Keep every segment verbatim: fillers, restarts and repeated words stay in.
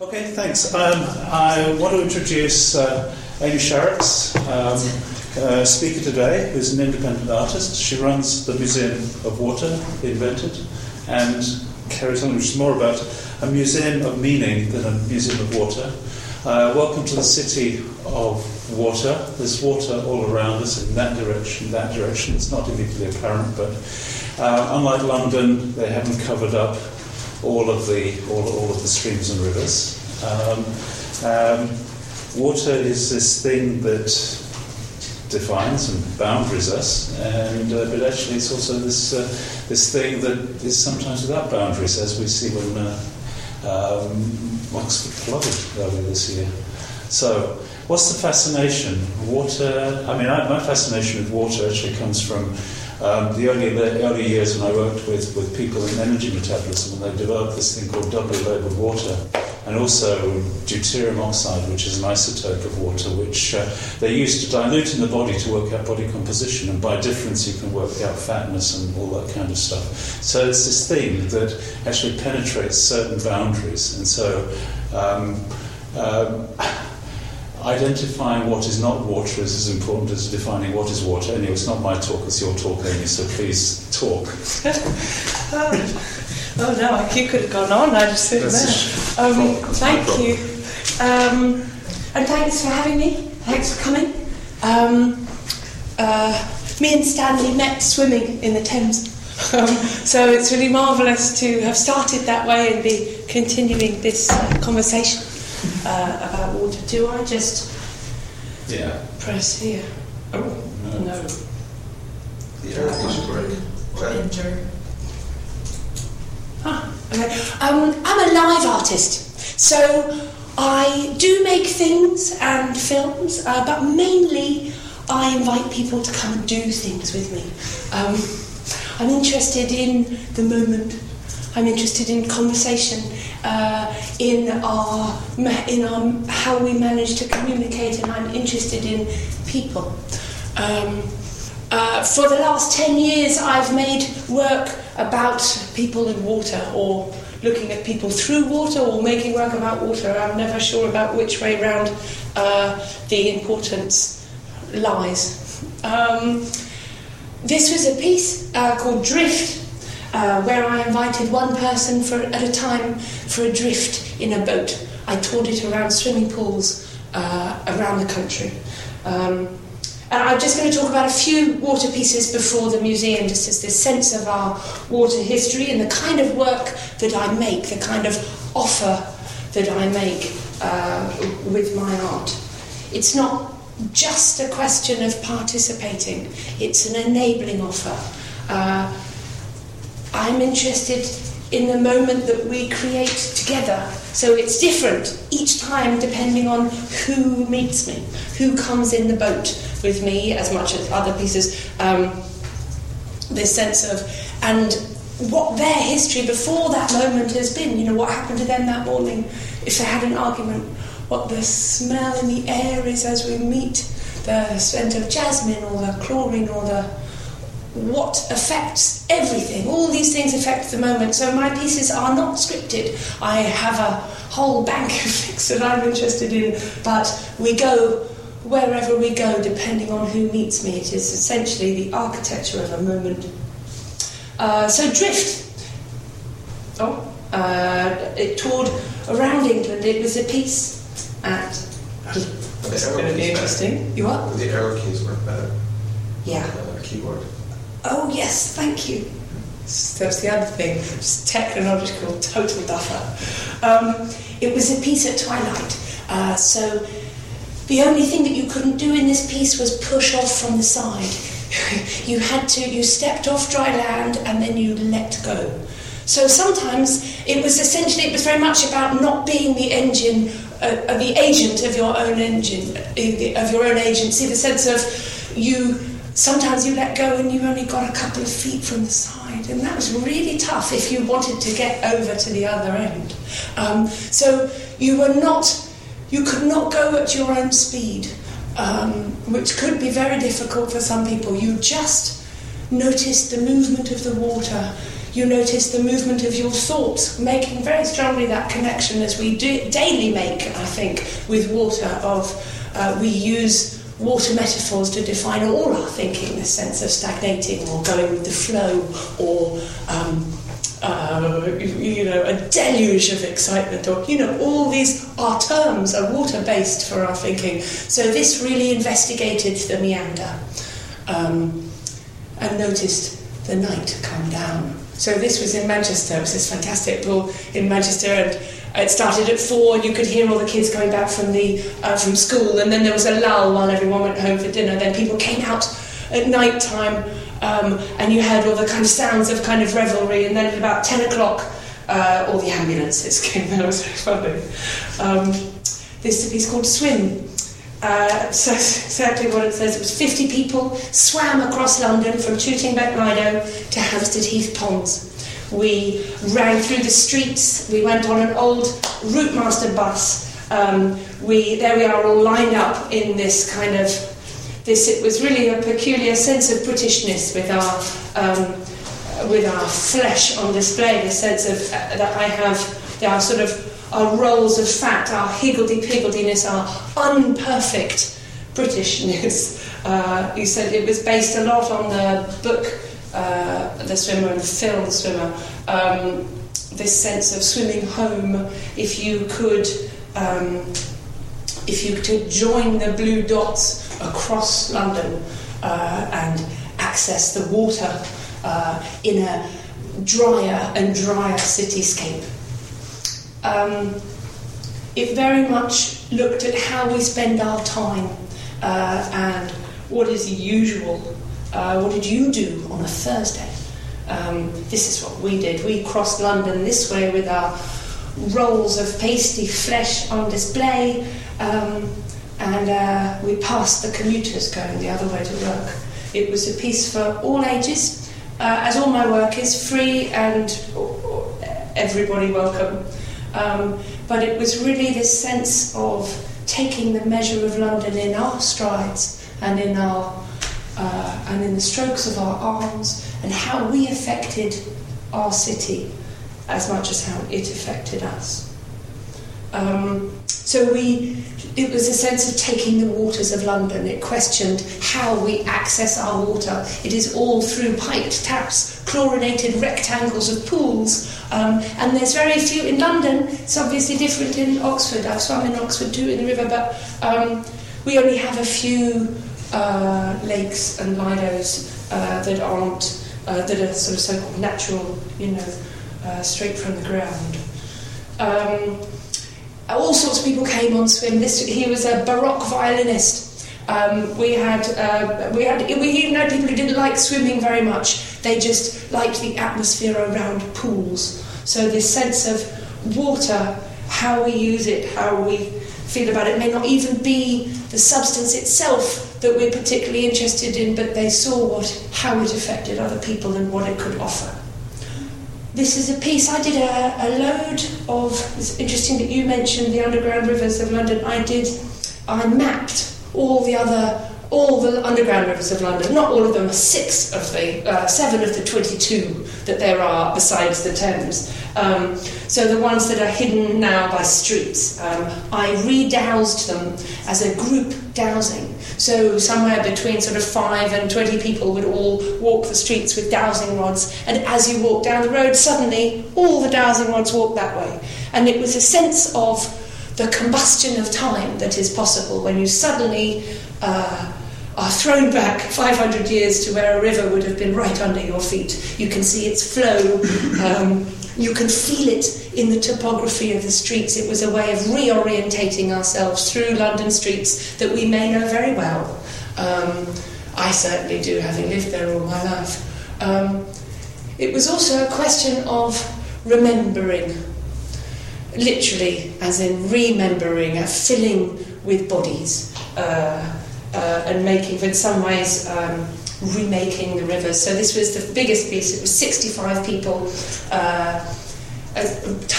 Okay, thanks. Um, I want to introduce uh, Amy Sharitz, um, uh, speaker today, who's an independent artist. She runs the Museum of Water, invented, and carries on, which is more about a museum of meaning than a museum of water. Uh, welcome to the city of water. There's water all around us in that direction, that direction. It's not immediately apparent, but uh, unlike London, they haven't covered up all of the all, all of the streams and rivers. Um, um, water is this thing that defines and boundaries us, and uh, but actually it's also this uh, this thing that is sometimes without boundaries, as we see when uh, um, Oxford flooded earlier this year. So, what's the fascination? Water. I mean, I, my fascination with water actually comes from Um, the early the early years when I worked with, with people in energy metabolism, and they developed this thing called doubly labelled water, and also deuterium oxide, which is an isotope of water, which uh, they use to dilute in the body to work out body composition, and by difference you can work out fatness and all that kind of stuff. So it's this thing that actually penetrates certain boundaries, and so um, um, identifying what is not water is as important as defining what is water. Anyway, it's not my talk, it's your talk, Amy, so please talk. oh, oh, no, you could have gone on, I'd have stood there. Um, thank you. Um, and thanks for having me. Thanks for coming. Um, uh, me and Stanley met swimming in the Thames. Um, so it's really marvellous to have started that way and be continuing this uh, conversation. Uh, about water. Do I just yeah. press here? Oh, no. no. The air is break. Or enter. Ah, okay. Um, I'm a live artist. So I do make things and films, uh, but mainly I invite people to come and do things with me. Um, I'm interested in the moment. I'm interested in conversation, uh, in our in our how we manage to communicate, and I'm interested in people. Um, uh, for the last ten years, I've made work about people and water, or looking at people through water, or making work about water. I'm never sure about which way round uh, the importance lies. Um, this was a piece uh, called Drift, Uh, where I invited one person for, at a time for a drift in a boat. I toured it around swimming pools uh, around the country. Um, and I'm just going to talk about a few water pieces before the museum, just as this sense of our water history and the kind of work that I make, the kind of offer that I make uh, with my art. It's not just a question of participating, it's an enabling offer. Uh, I'm interested in the moment that we create together. So it's different each time depending on who meets me, who comes in the boat with me as much as other pieces. Um, this sense of, and what their history before that moment has been, you know, what happened to them that morning if they had an argument, what the smell in the air is as we meet, the scent of jasmine or the chlorine or the... what affects everything. All these things affect the moment. So my pieces are not scripted. I have a whole bank of things that I'm interested in, but we go wherever we go, depending on who meets me. It is essentially the architecture of a moment. Uh, so Drift. Oh, uh, it toured around England. It was a piece at... It's going to be interesting. You are? The arrow keys work better. Yeah. The keyboard. Oh, yes, thank you. That's the other thing. It's technological, total duffer. Um, it was a piece at twilight. Uh, so the only thing that you couldn't do in this piece was push off from the side. You had to, you stepped off dry land and then you let go. So sometimes it was essentially, it was very much about not being the engine, uh, uh, the agent of your own engine, uh, of your own agency, the sense of you... Sometimes you let go and you've only got a couple of feet from the side, and that was really tough if you wanted to get over to the other end. Um, so you were not, you could not go at your own speed, um, which could be very difficult for some people. You just noticed the movement of the water. you notice the movement of your thoughts, making very strongly that connection as we do, daily make, I think, with water. Of uh, we use water metaphors to define all our thinking, this sense of stagnating or going with the flow, or um, uh, you know, a deluge of excitement, or, you know, all these, our terms are water-based for our thinking. So this really investigated the meander um, and noticed the night come down. So this was in Manchester. It was this fantastic pool in Manchester, and it started at four, and you could hear all the kids going back from the uh, from school, and then there was a lull while everyone went home for dinner. Then people came out at night time, um, and you heard all the kind of sounds of kind of revelry. And then at about ten o'clock, uh, all the ambulances came. That was so funny. Um, this piece called Swim. Uh, so exactly what it says. It was fifty people swam across London from Tooting-Beck Lido to Hampstead Heath Ponds. We ran through the streets. We went on an old route master bus. Um, we there we are all lined up in this kind of this. It was really a peculiar sense of Britishness with our um, with our flesh on display. The sense of uh, that I have our sort of our rolls of fat, our higgledy-piggledy-ness, our unperfect Britishness. Uh, you said it was based a lot on the book. Uh, the swimmer and the film, the swimmer, um, this sense of swimming home, if you could um, if you could join the blue dots across London uh, and access the water uh, in a drier and drier cityscape. Um, it very much looked at how we spend our time uh, and what is usual. Uh, what did you do on a Thursday? Um, this is what we did. We crossed London this way with our rolls of pasty flesh on display, um, and uh, we passed the commuters going the other way to work. It was a piece for all ages, uh, as all my work is, free and everybody welcome. Um, but it was really this sense of taking the measure of London in our strides and in our Uh, and in the strokes of our arms, and how we affected our city as much as how it affected us. Um, so we, it was a sense of taking the waters of London. It questioned how we access our water. It is all through piped taps, chlorinated rectangles of pools, um, and there's very few in London. It's obviously different in Oxford. I've swum in Oxford too, in the river, but um, we only have a few Uh, lakes and lidos uh, that aren't uh, that are sort of so-called natural, you know, uh, straight from the ground. Um, all sorts of people came on Swim. This he was a Baroque violinist. Um, we had uh, we had we even had people who didn't like swimming very much. They just liked the atmosphere around pools. So this sense of water, how we use it, how we feel about it, may not even be the substance itself that we're particularly interested in, but they saw what how it affected other people and what it could offer. This is a piece I did a, a load of. It's interesting that you mentioned the underground rivers of London. I did. I mapped all the other all the underground rivers of London. Not all of them. Six of the uh, seven of the twenty-two that there are besides the Thames. Um, so the ones that are hidden now by streets, um, I redoused them as a group dowsing. So somewhere between sort of five and twenty people would all walk the streets with dowsing rods, and as you walk down the road, suddenly all the dowsing rods walk that way. And it was a sense of the combustion of time that is possible when you suddenly uh, are thrown back five hundred years to where a river would have been right under your feet. You can see its flow. Um, You can feel it in the topography of the streets. It was a way of reorientating ourselves through London streets that we may know very well. Um, I certainly do, having lived there all my life. Um, it was also a question of remembering, literally, as in remembering, uh, filling with bodies, uh, uh, and making, in some ways, um, remaking the river. So this was the biggest piece. It was sixty-five people uh,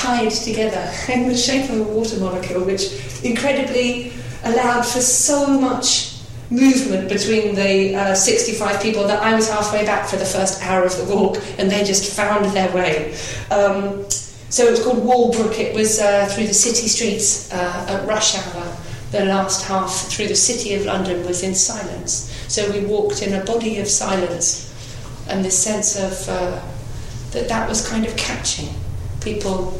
tied together in the shape of a water molecule, which incredibly allowed for so much movement between the uh, sixty-five people that I was halfway back for the first hour of the walk, and they just found their way. Um, so it was called Wallbrook. It was uh, through the city streets uh, at rush hour. The last half through the city of London was in silence. So we walked in a body of silence, and this sense of uh, that that was kind of catching people,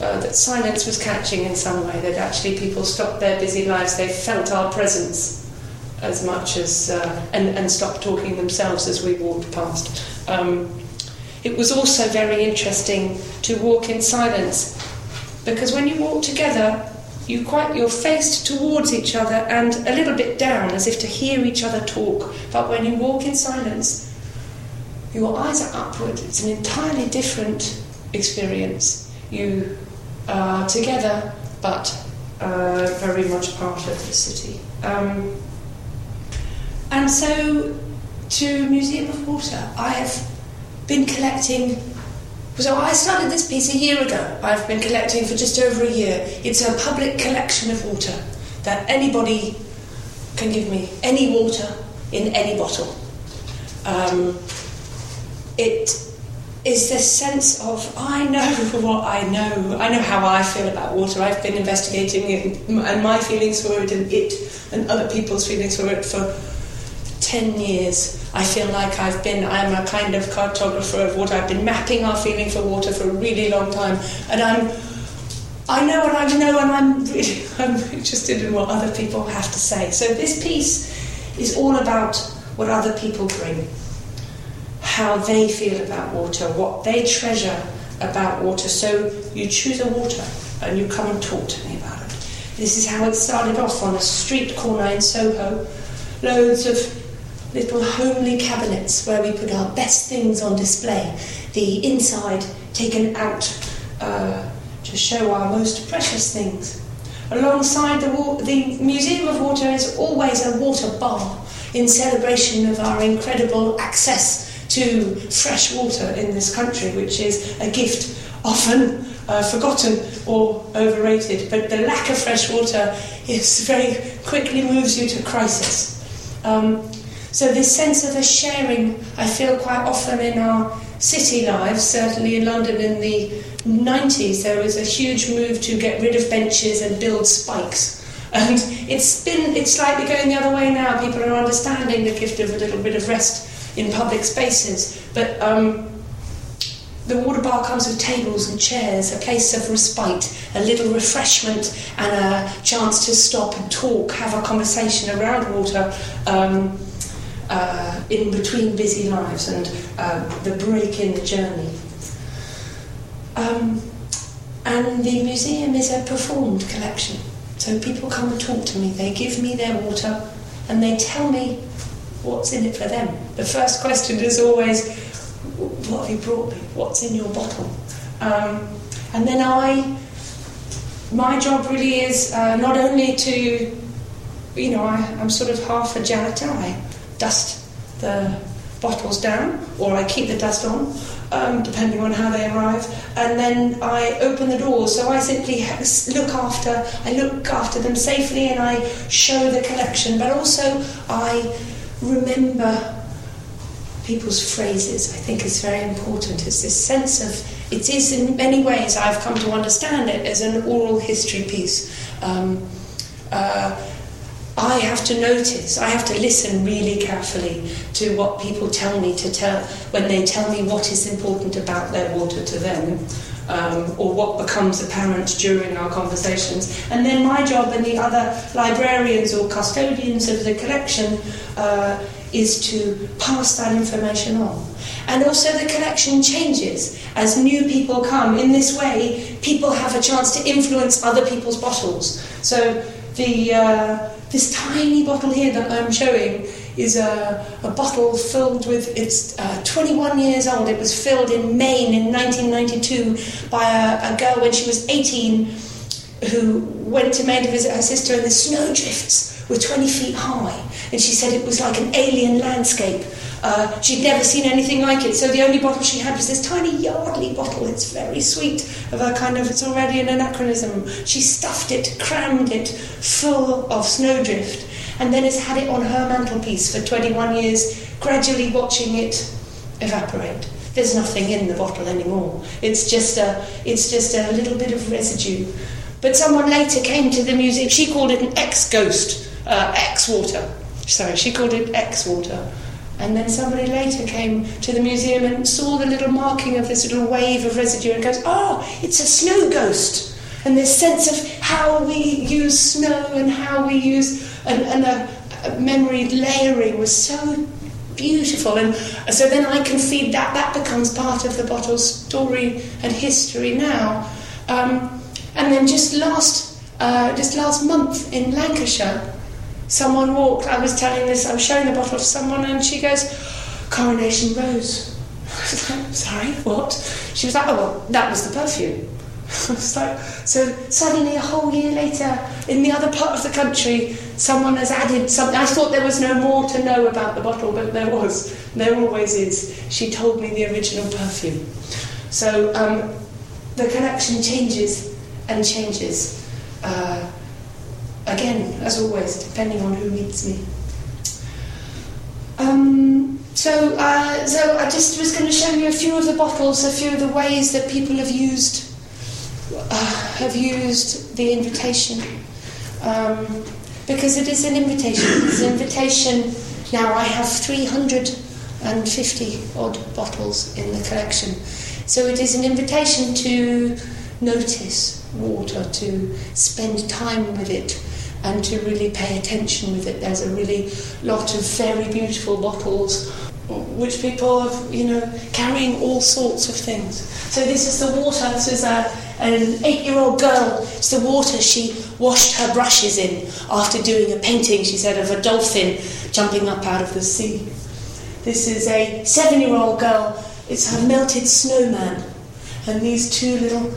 uh, that silence was catching in some way, that actually people stopped their busy lives, they felt our presence as much as, uh, and, and stopped talking themselves as we walked past. Um, it was also very interesting to walk in silence, because when you walk together, You quite, you're faced towards each other and a little bit down, as if to hear each other talk. But when you walk in silence, your eyes are upward. It's an entirely different experience. You are together, but uh, very much part of the city. Um, and so, to Museum of Water, I have been collecting... So I started this piece a year ago. I've been collecting for just over a year. It's a public collection of water that anybody can give me, any water in any bottle. Um, it is this sense of, I know what I know. I know how I feel about water. I've been investigating it, and my feelings for it and it and other people's feelings for it for ten years. I feel like I've been, I'm a kind of cartographer of water. I've been mapping our feeling for water for a really long time. And I'm, I know what I know, and I'm really, I'm interested in what other people have to say. So this piece is all about what other people bring, how they feel about water, what they treasure about water. So you choose a water and you come and talk to me about it. This is how it started off, on a street corner in Soho. Loads of little homely cabinets where we put our best things on display, the inside taken out uh, to show our most precious things. Alongside the, wa- the Museum of Water is always a water bar in celebration of our incredible access to fresh water in this country, which is a gift often uh, forgotten or overrated, but the lack of fresh water is very quickly moves you to crisis. Um, So this sense of a sharing, I feel quite often in our city lives, certainly in London in the nineties, there was a huge move to get rid of benches and build spikes. And it's been, it's slightly going the other way now. People are understanding the gift of a little bit of rest in public spaces. But um, the water bar comes with tables and chairs, a place of respite, a little refreshment and a chance to stop and talk, have a conversation around water. Um, Uh, in between busy lives and uh, the break in the journey. Um, and the museum is a performed collection. So people come and talk to me, they give me their water and they tell me what's in it for them. The first question is always, what have you brought me? What's in your bottle? Um, and then I, my job really is uh, not only to, you know, I, I'm sort of half a janitor. I, dust the bottles down, or I keep the dust on, um, depending on how they arrive, and then I open the door. So I simply look after, I look after them safely, and I show the collection. But also, I remember people's phrases. I think it's very important. It's this sense of, it is in many ways, I've come to understand it as an oral history piece. Um, uh, I have to notice, I have to listen really carefully to what people tell me to tell, when they tell me what is important about their water to them, um, or what becomes apparent during our conversations. And then my job and the other librarians or custodians of the collection uh, is to pass that information on. And also the collection changes as new people come. In this way, people have a chance to influence other people's bottles. So the... Uh, This tiny bottle here that I'm showing is a, a bottle filled with, it's uh, twenty-one years old. It was filled in Maine in nineteen ninety-two by a, a girl when she was eighteen who went to Maine to visit her sister, and the snow drifts were twenty feet high. And she said it was like an alien landscape. Uh, she'd never seen anything like it. So the only bottle she had was this tiny Yardley bottle. It's very sweet of a kind of, it's already an anachronism. She stuffed it, crammed it, full of snowdrift. and then has had it on her mantelpiece for twenty-one years, gradually watching it evaporate. There's nothing in the bottle anymore. It's just a, it's just a little bit of residue. But someone later came to the museum. She called it an ex-ghost, uh, ex-water. Sorry, she called it ex-water. And then somebody later came to the museum and saw the little marking of this little wave of residue and goes, oh, it's a snow ghost. And this sense of how we use snow and how we use... And, and a, a memory layering was so beautiful. And so then I can feed that. That becomes part of the bottle's story and history now. Um, and then just last, uh, just last month in Lancashire, someone walked. I was telling this, I was showing the bottle to someone, and she goes, Coronation Rose. I was like, sorry, what? She was like, oh, well, that was the perfume. I was like, so suddenly a whole year later, in the other part of the country, someone has added something. I thought there was no more to know about the bottle, but there was. There always is. She told me the original perfume. So um, the collection changes and changes. Uh, again, as always, depending on who meets me. Um, so, uh, so I just was going to show you a few of the bottles, a few of the ways that people have used Uh, have used the invitation, um, because it is an invitation. It's an invitation. Now I have three hundred fifty odd bottles in the collection, so it is an invitation to notice water, to spend time with it, and to really pay attention with it. There's a really lot of very beautiful bottles, which people have, you know, carrying all sorts of things. So this is the water. This is a an eight-year-old girl. It's the water she washed her brushes in after doing a painting, she said, of a dolphin jumping up out of the sea. This is a seven-year-old girl. It's her melted snowman. And these two little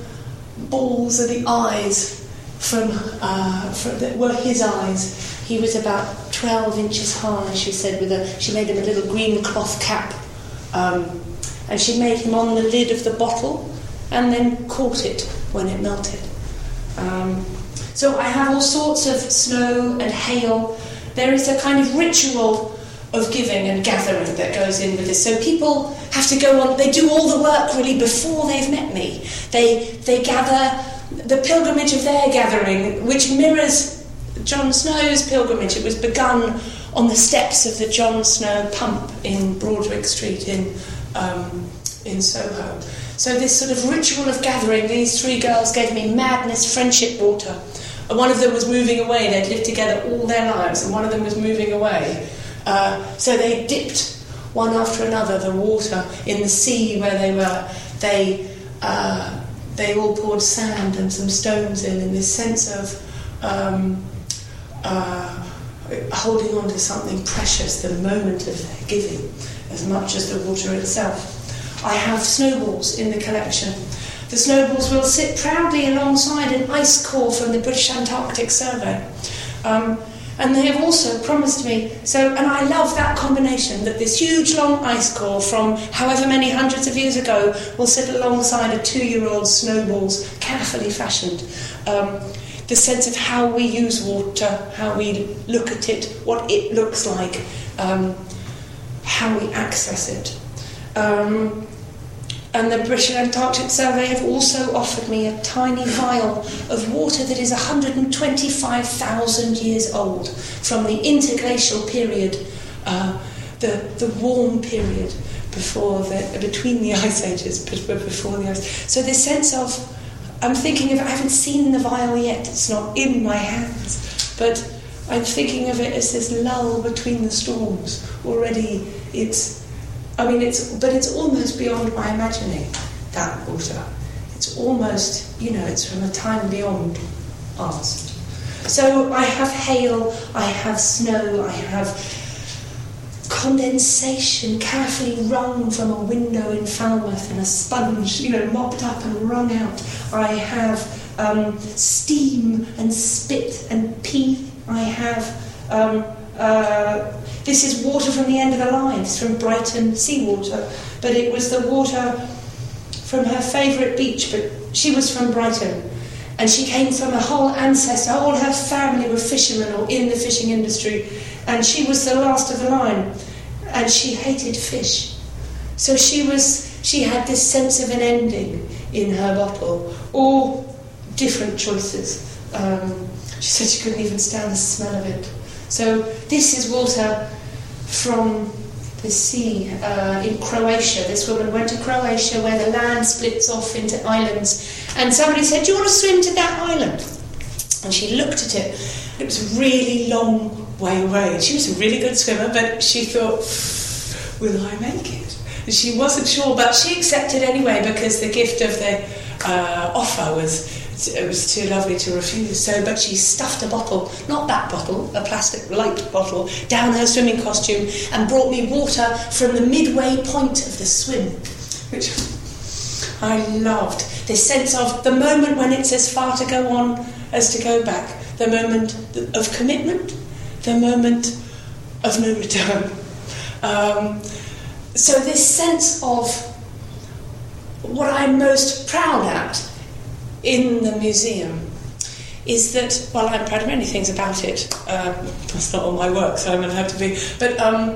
balls are the eyes from, uh, from that were his eyes. He was about twelve inches high, she said, with a, she made him a little green cloth cap. Um, and she made him on the lid of the bottle, and then caught it when it melted. Um, so I have all sorts of snow and hail. There is a kind of ritual of giving and gathering that goes in with this. So people have to go on, they do all the work really before they've met me. They they gather the pilgrimage of their gathering, which mirrors John Snow's pilgrimage. It was begun on the steps of the John Snow pump in Broadwick Street in um, in Soho. So this sort of ritual of gathering, these three girls gave me madness, friendship, water. And one of them was moving away. They'd lived together all their lives, and one of them was moving away. Uh, so they dipped, one after another, the water in the sea where they were. They uh, they all poured sand and some stones in, in this sense of um, uh, holding on to something precious, the moment of their giving, as much as the water itself. I have snowballs in the collection. The snowballs will sit proudly alongside an ice core from the British Antarctic Survey. Um, and they have also promised me, so, and I love that combination, that this huge long ice core from however many hundreds of years ago will sit alongside a two-year-old's snowballs, carefully fashioned. Um, the sense of how we use water, how we look at it, what it looks like, um, how we access it. Um, and the British Antarctic Survey have also offered me a tiny vial of water that is one hundred twenty-five thousand years old, from the interglacial period, uh, the the warm period before the between the ice ages, before the ice. So this sense of, I'm thinking of, I haven't seen the vial yet. It's not in my hands, but I'm thinking of it as this lull between the storms. Already, it's. I mean, it's, but it's almost beyond my imagining, that water. It's almost, you know, it's from a time beyond ours. So I have hail, I have snow, I have condensation carefully wrung from a window in Falmouth and a sponge, you know, mopped up and wrung out. I have um, steam and spit and pee. I have... Um, uh, This is water from the end of her lives, from Brighton, seawater. But it was the water from her favourite beach, but she was from Brighton. And she came from a whole ancestor, all her family were fishermen or in the fishing industry, and she was the last of the line, and she hated fish. So she was, she had this sense of an ending in her bottle, all different choices. Um, she said she couldn't even stand the smell of it. So this is water from the sea uh, in Croatia. This woman went to Croatia where the land splits off into islands, and somebody said, do you want to swim to that island? And she looked at it. It was a really long way away. She was a really good swimmer, but she thought, will I make it? And she wasn't sure, but she accepted anyway because the gift of the uh, offer was... it was too lovely to refuse. So, but she stuffed a bottle, not that bottle, a plastic light bottle, down her swimming costume and brought me water from the midway point of the swim, which I loved. This sense of the moment when it's as far to go on as to go back, the moment of commitment, the moment of no return. Um, so this sense of what I'm most proud at in the museum is that, well, I'm proud of many things about it. Uh, that's not all my work, so I'm going to have to be. But um,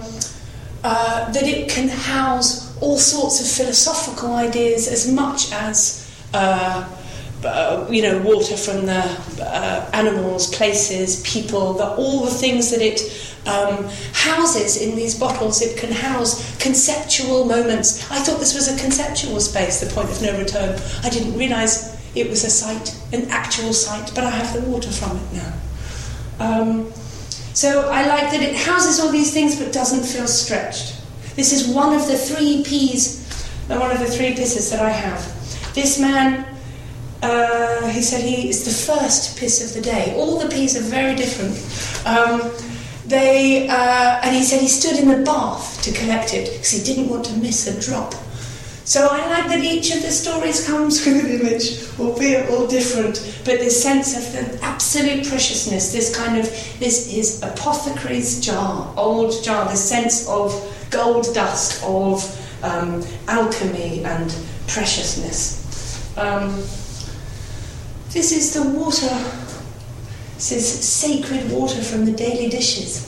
uh, that it can house all sorts of philosophical ideas as much as, uh, uh, you know, water from the uh, animals, places, people, the, all the things that it um, houses in these bottles. It can house conceptual moments. I thought this was a conceptual space, the point of no return. I didn't realise it was a site, an actual site, but I have the water from it now. Um, so I like that it houses all these things but doesn't feel stretched. This is one of the three P's, one of the three pisses that I have. This man, uh, he said he is the first piss of the day. All the P's are very different. Um, they uh, And he said he stood in the bath to collect it because he didn't want to miss a drop. So I like that each of the stories comes with an image, albeit all different, but this sense of the absolute preciousness, this kind of, this is apothecary's jar, old jar, the sense of gold dust, of um, alchemy and preciousness. Um, this is the water, this is sacred water from the daily dishes.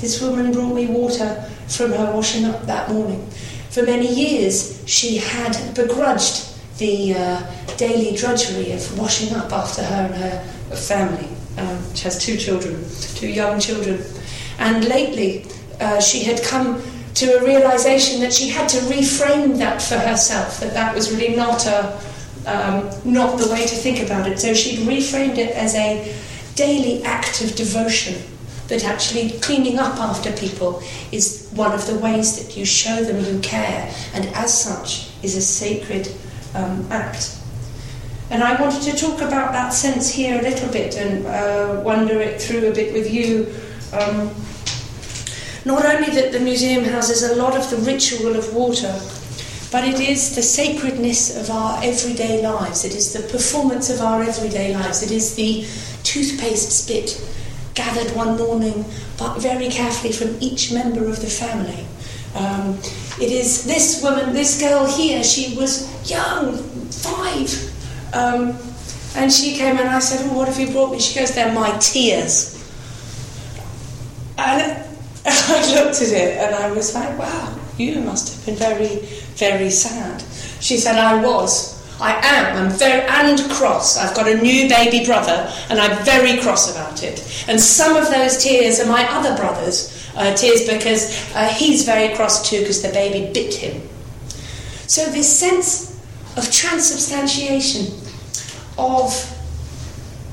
This woman brought me water from her washing up that morning. For many years, she had begrudged the uh, daily drudgery of washing up after her and her family. Um, she has two children, two young children. And lately, uh, she had come to a realisation that she had to reframe that for herself, that that was really not, a, um, not the way to think about it. So she'd reframed it as a daily act of devotion, that actually cleaning up after people is one of the ways that you show them you care, and as such is a sacred um, act. And I wanted to talk about that sense here a little bit and uh, wander it through a bit with you. Um, not only that the museum houses a lot of the ritual of water, but it is the sacredness of our everyday lives. It is the performance of our everyday lives. It is the toothpaste spit gathered one morning, but very carefully from each member of the family. Um, it is this woman, this girl here, she was young, five, um, and she came and I said, well, what have you brought me? She goes, they're my tears. And I looked at it and I was like, wow, you must have been very, very sad. She said, I was. I am, I'm very, and cross. I've got a new baby brother, and I'm very cross about it. And some of those tears are my other brother's uh, tears because uh, he's very cross too because the baby bit him. So this sense of transubstantiation, of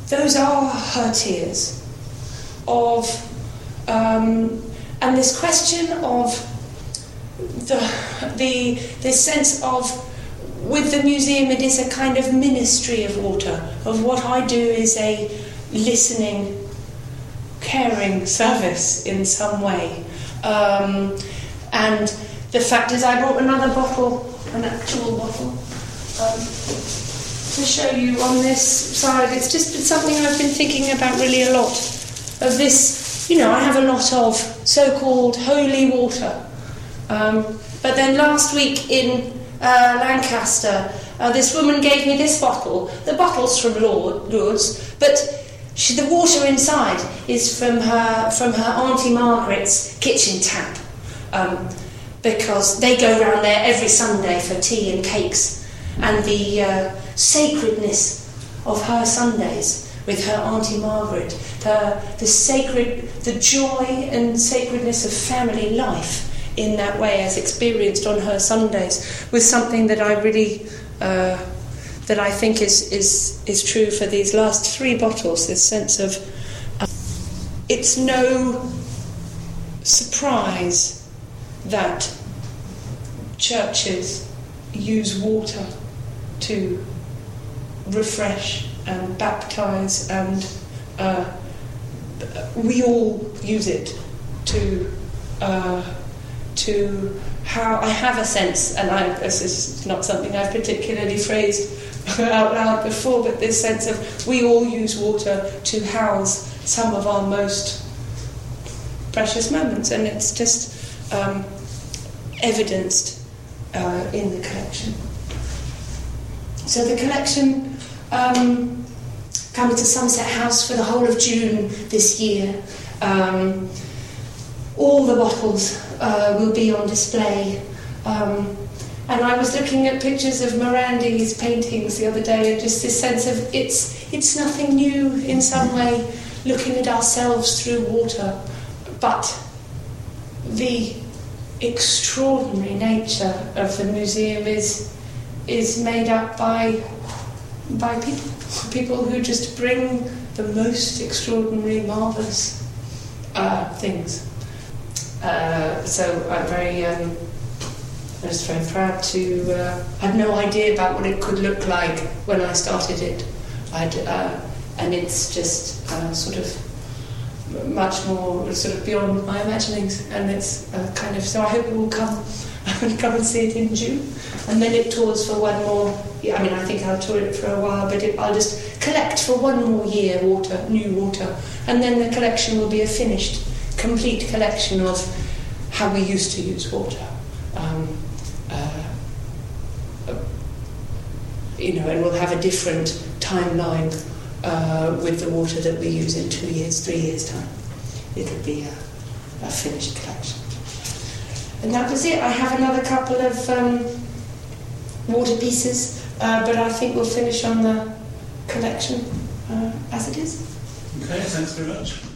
those are her tears, of, um, and this question of the, the this sense of, with the museum, it is a kind of ministry of water, of what I do is a listening, caring service in some way. Um, and the fact is I brought another bottle, an actual bottle, um, to show you on this side. It's just been something I've been thinking about really a lot, of this, you know, I have a lot of so-called holy water. Um, but then last week in... Uh, Lancaster, Uh, this woman gave me this bottle. The bottle's from Lourdes, but she, the water inside is from her from her Auntie Margaret's kitchen tap, um, because they go round there every Sunday for tea and cakes, and the uh, sacredness of her Sundays with her Auntie Margaret, the, the sacred, the joy and sacredness of family life in that way, as experienced on her Sundays, was something that I really, uh, that I think is, is is true for these last three bottles. This sense of, uh, it's no surprise that churches use water to refresh and baptise, and uh, we all use it to uh, to how I have a sense, and I, this is not something I've particularly phrased out loud before, but this sense of we all use water to house some of our most precious moments, and it's just um, evidenced uh, in the collection. So the collection um, comes to Somerset House for the whole of June this year. Um, all the bottles uh, will be on display. Um, and I was looking at pictures of Mirandi's paintings the other day, and just this sense of it's it's nothing new in some way, looking at ourselves through water, but the extraordinary nature of the museum is... is made up by by people, people who just bring the most extraordinary, marvellous uh, things. Uh, so I'm very, um, I'm just very proud to. Uh, I had no idea about what it could look like when I started it, I'd, uh, and it's just uh, sort of much more sort of beyond my imaginings, and it's uh, kind of. So I hope you will come. I'm going to come and see it in June, and then it tours for one more. Yeah, I mean, I think I'll tour it for a while, but it, I'll just collect for one more year water, new water, and then the collection will be a finished, complete collection of how we used to use water. Um, uh, uh, you know, and we'll have a different timeline uh, with the water that we use in two years, three years' time. It'll be a, a finished collection. And that was it. I have another couple of um, water pieces, uh, but I think we'll finish on the collection uh, as it is. Okay, thanks very much.